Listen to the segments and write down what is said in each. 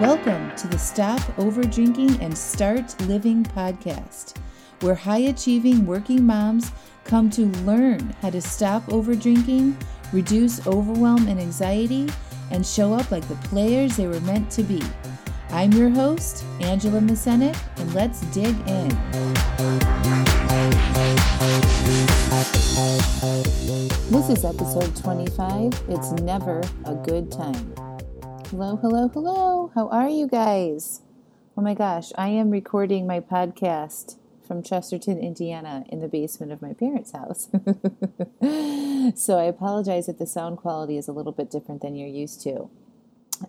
Welcome to the Stop Overdrinking and Start Living podcast, where high-achieving working moms come to learn how to stop overdrinking, reduce overwhelm and anxiety, and show up like the players they were meant to be. I'm your host, Angela Mosenek, and let's dig in. This is episode 25, It's Never a Good Time. Hello. How are you guys? Oh my gosh, I am recording my podcast from Chesterton, Indiana, in the basement of my parents' house. So I apologize that the sound quality is a little bit different than you're used to.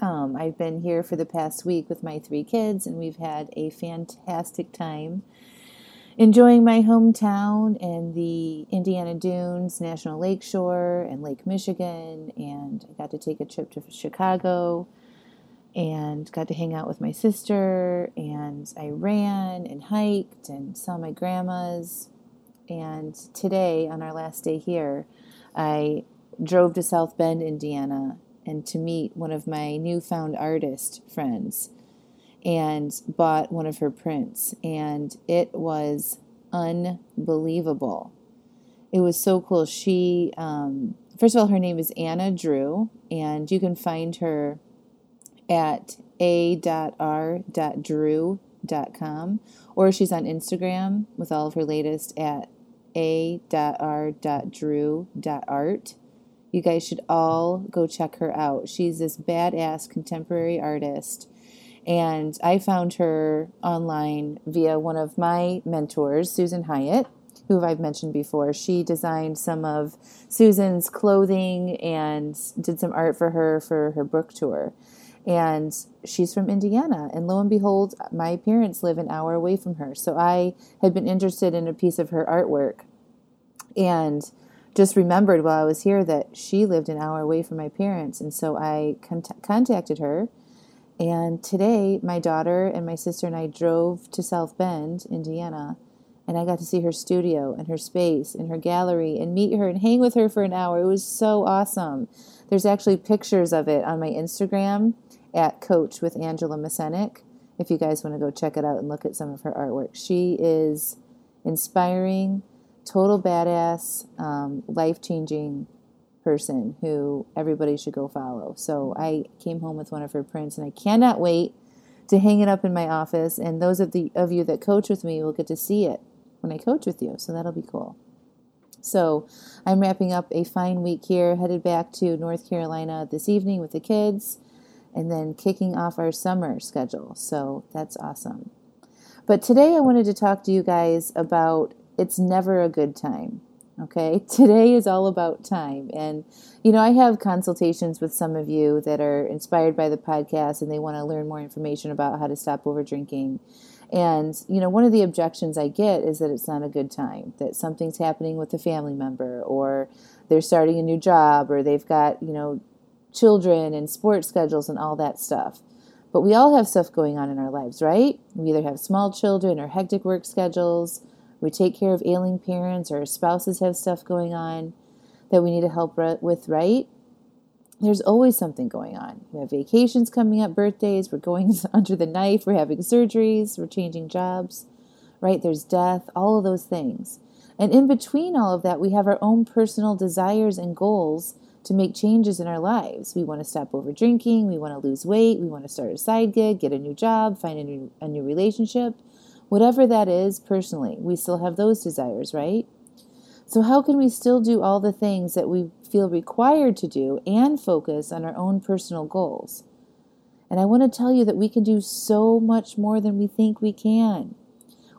I've been here for the past week with my three kids, and we've had a fantastic time enjoying my hometown and the Indiana Dunes National Lakeshore and Lake Michigan, and I got to take a trip to Chicago and got to hang out with my sister, and I ran and hiked and saw my grandmas. And today, on our last day here, I drove to South Bend, Indiana, and to meet one of my newfound artist friends, and bought one of her prints, and it was unbelievable. It was so cool. She, first of all, her name is Anna Drew, and you can find her at a.r.drew.com, or she's on Instagram with all of her latest at a.r.drew.art. You guys should all go check her out. She's this badass contemporary artist, and I found her online via one of my mentors, Susan Hyatt, who I've mentioned before. She designed some of Susan's clothing and did some art for her book tour. And she's from Indiana. And lo and behold, my parents live an hour away from her. So I had been interested in a piece of her artwork and just remembered while I was here that she lived an hour away from my parents. And so I contacted her. And today, my daughter and my sister and I drove to South Bend, Indiana, and I got to see her studio and her space and her gallery and meet her and hang with her for an hour. It was so awesome. There's actually pictures of it on my Instagram at Coach with Angela Mosenek, if you guys want to go check it out and look at some of her artwork. She is inspiring, total badass, life-changing person who everybody should go follow. So I came home with one of her prints, and I cannot wait to hang it up in my office. And those of you that coach with me will get to see it when I coach with you. So that'll be cool. So I'm wrapping up a fine week here, headed back to North Carolina this evening with the kids, and then kicking off our summer schedule. So that's awesome. But today I wanted to talk to you guys about it's never a good time. Okay, today is all about time. And, you know, I have consultations with some of you that are inspired by the podcast and they want to learn more information about how to stop over drinking. And, you know, one of the objections I get is that it's not a good time, that something's happening with a family member, or they're starting a new job, or they've got, you know, children and sports schedules and all that stuff. But we all have stuff going on in our lives, right? We either have small children or hectic work schedules. We take care of ailing parents, or our spouses have stuff going on that we need to help with, right? There's always something going on. We have vacations coming up, birthdays, we're going under the knife, we're having surgeries, we're changing jobs, right? There's death, all of those things. And in between all of that, we have our own personal desires and goals to make changes in our lives. We want to stop over drinking, we want to lose weight, we want to start a side gig, get a new job, find a new relationship. Whatever that is personally, we still have those desires, right? So how can we still do all the things that we feel required to do and focus on our own personal goals? And I want to tell you that we can do so much more than we think we can.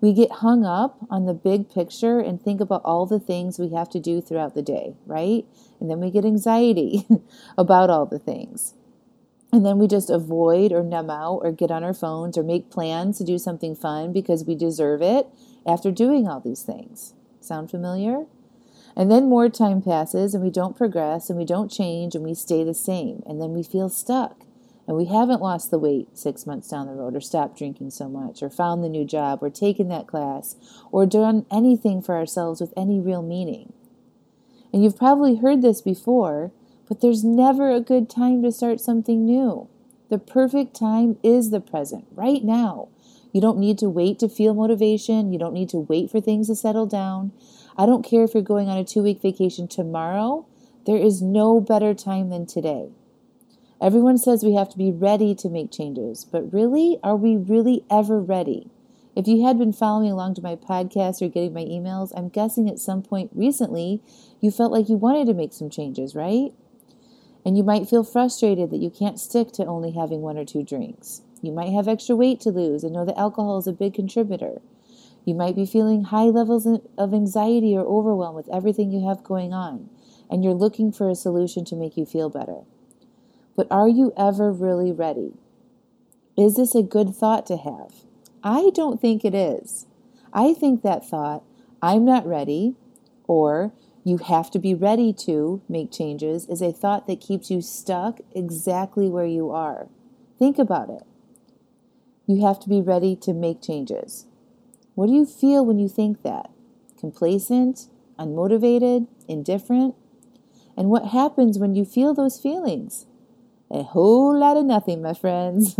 We get hung up on the big picture and think about all the things we have to do throughout the day, right? And then we get anxiety about all the things. And then we just avoid or numb out or get on our phones or make plans to do something fun because we deserve it after doing all these things. Sound familiar? And then more time passes and we don't progress and we don't change and we stay the same. And then we feel stuck and we haven't lost the weight 6 months down the road, or stopped drinking so much, or found the new job, or taken that class, or done anything for ourselves with any real meaning. And you've probably heard this before, but there's never a good time to start something new. The perfect time is the present, right now. You don't need to wait to feel motivation. You don't need to wait for things to settle down. I don't care if you're going on a 2-week vacation tomorrow. There is no better time than today. Everyone says we have to be ready to make changes, but really, are we really ever ready? If you had been following along to my podcast or getting my emails, I'm guessing at some point recently, you felt like you wanted to make some changes, right? And you might feel frustrated that you can't stick to only having 1 or 2 drinks. You might have extra weight to lose and know that alcohol is a big contributor. You might be feeling high levels of anxiety or overwhelm with everything you have going on, and you're looking for a solution to make you feel better. But are you ever really ready? Is this a good thought to have? I don't think it is. I think that thought, I'm not ready, or you have to be ready to make changes, is a thought that keeps you stuck exactly where you are. Think about it. You have to be ready to make changes. What do you feel when you think that? Complacent, unmotivated, indifferent? And what happens when you feel those feelings? A whole lot of nothing, my friends,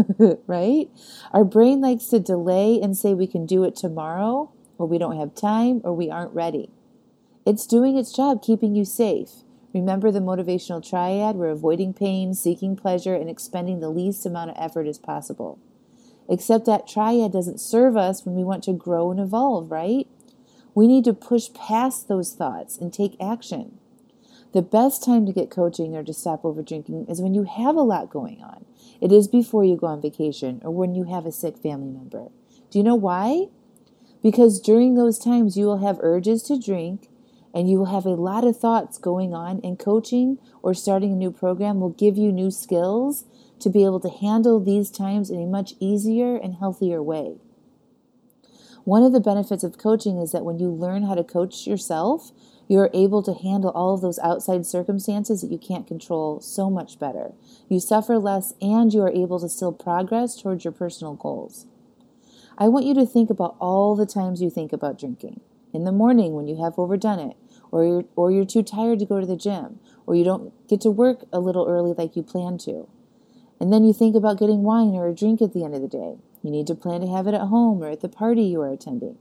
right? Our brain likes to delay and say we can do it tomorrow, or we don't have time, or we aren't ready. It's doing its job keeping you safe. Remember the motivational triad? We're avoiding pain, seeking pleasure, and expending the least amount of effort as possible. Except that triad doesn't serve us when we want to grow and evolve, right? We need to push past those thoughts and take action. The best time to get coaching or to stop over drinking is when you have a lot going on. It is before you go on vacation or when you have a sick family member. Do you know why? Because during those times you will have urges to drink and you will have a lot of thoughts going on, and coaching or starting a new program will give you new skills to be able to handle these times in a much easier and healthier way. One of the benefits of coaching is that when you learn how to coach yourself, you're able to handle all of those outside circumstances that you can't control so much better. You suffer less and you are able to still progress towards your personal goals. I want you to think about all the times you think about drinking. In the morning when you have overdone it, or you're too tired to go to the gym, or you don't get to work a little early like you planned to. And then you think about getting wine or a drink at the end of the day. You need to plan to have it at home or at the party you are attending.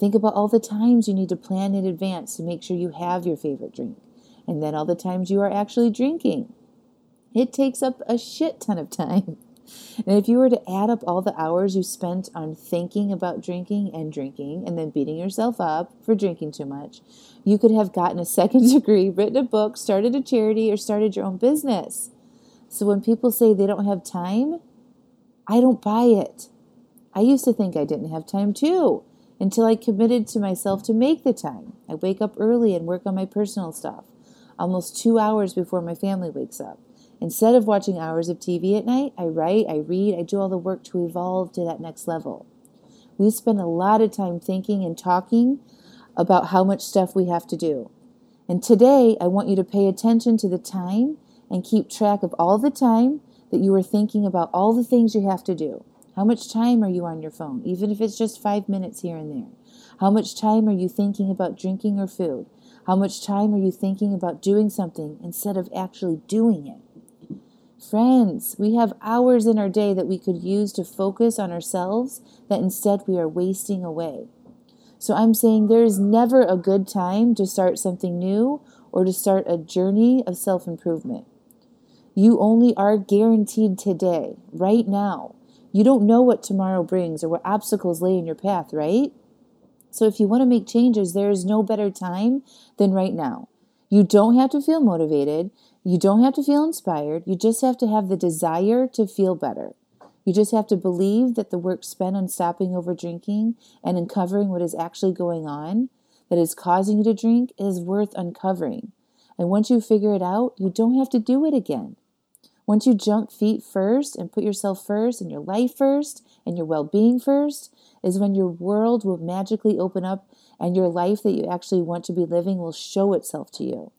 Think about all the times you need to plan in advance to make sure you have your favorite drink. And then all the times you are actually drinking. It takes up a shit ton of time. And if you were to add up all the hours you spent on thinking about drinking and then beating yourself up for drinking too much, you could have gotten a second degree, written a book, started a charity, or started your own business. So when people say they don't have time, I don't buy it. I used to think I didn't have time too, until I committed to myself to make the time. I wake up early and work on my personal stuff, almost 2 hours before my family wakes up. Instead of watching hours of TV at night, I write, I read, I do all the work to evolve to that next level. We spend a lot of time thinking and talking about how much stuff we have to do. And today, I want you to pay attention to the time and keep track of all the time that you are thinking about all the things you have to do. How much time are you on your phone, even if it's just 5 minutes here and there? How much time are you thinking about drinking or food? How much time are you thinking about doing something instead of actually doing it? Friends, we have hours in our day that we could use to focus on ourselves that instead we are wasting away. So I'm saying there is never a good time to start something new or to start a journey of self-improvement. You only are guaranteed today, right now. You don't know what tomorrow brings or what obstacles lay in your path, right? So if you want to make changes, there is no better time than right now. You don't have to feel motivated. You don't have to feel inspired. You just have to have the desire to feel better. You just have to believe that the work spent on stopping over drinking and uncovering what is actually going on that is causing you to drink is worth uncovering. And once you figure it out, you don't have to do it again. Once you jump feet first and put yourself first and your life first and your well-being first is when your world will magically open up and your life that you actually want to be living will show itself to you.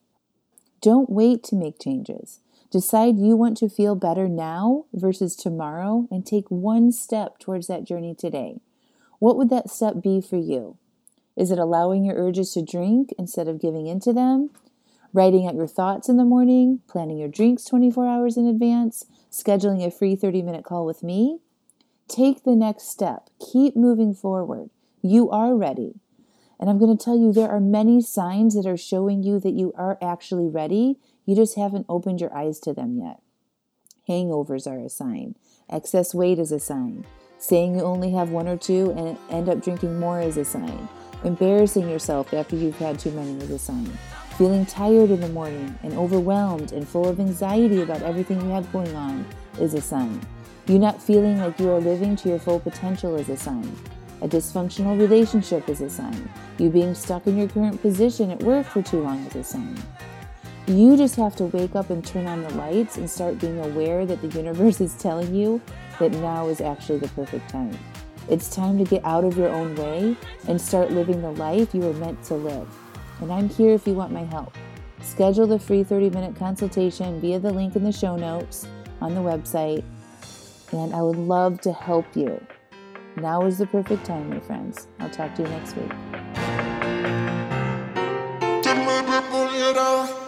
Don't wait to make changes. Decide you want to feel better now versus tomorrow and take one step towards that journey today. What would that step be for you? Is it allowing your urges to drink instead of giving in to them? writing out your thoughts in the morning, planning your drinks 24 hours in advance, scheduling a free 30-minute call with me. Take the next step. Keep moving forward. You are ready. And I'm going to tell you, there are many signs that are showing you that you are actually ready. You just haven't opened your eyes to them yet. Hangovers are a sign. Excess weight is a sign. Saying you only have one or two and end up drinking more is a sign. Embarrassing yourself after you've had too many is a sign. Feeling tired in the morning and overwhelmed and full of anxiety about everything you have going on is a sign. You not feeling like you are living to your full potential is a sign. A dysfunctional relationship is a sign. You being stuck in your current position at work for too long is a sign. You just have to wake up and turn on the lights and start being aware that the universe is telling you that now is actually the perfect time. It's time to get out of your own way and start living the life you were meant to live. And I'm here if you want my help. Schedule the free 30-minute consultation via the link in the show notes on the website, and I would love to help you. Now is the perfect time, my friends. I'll talk to you next week.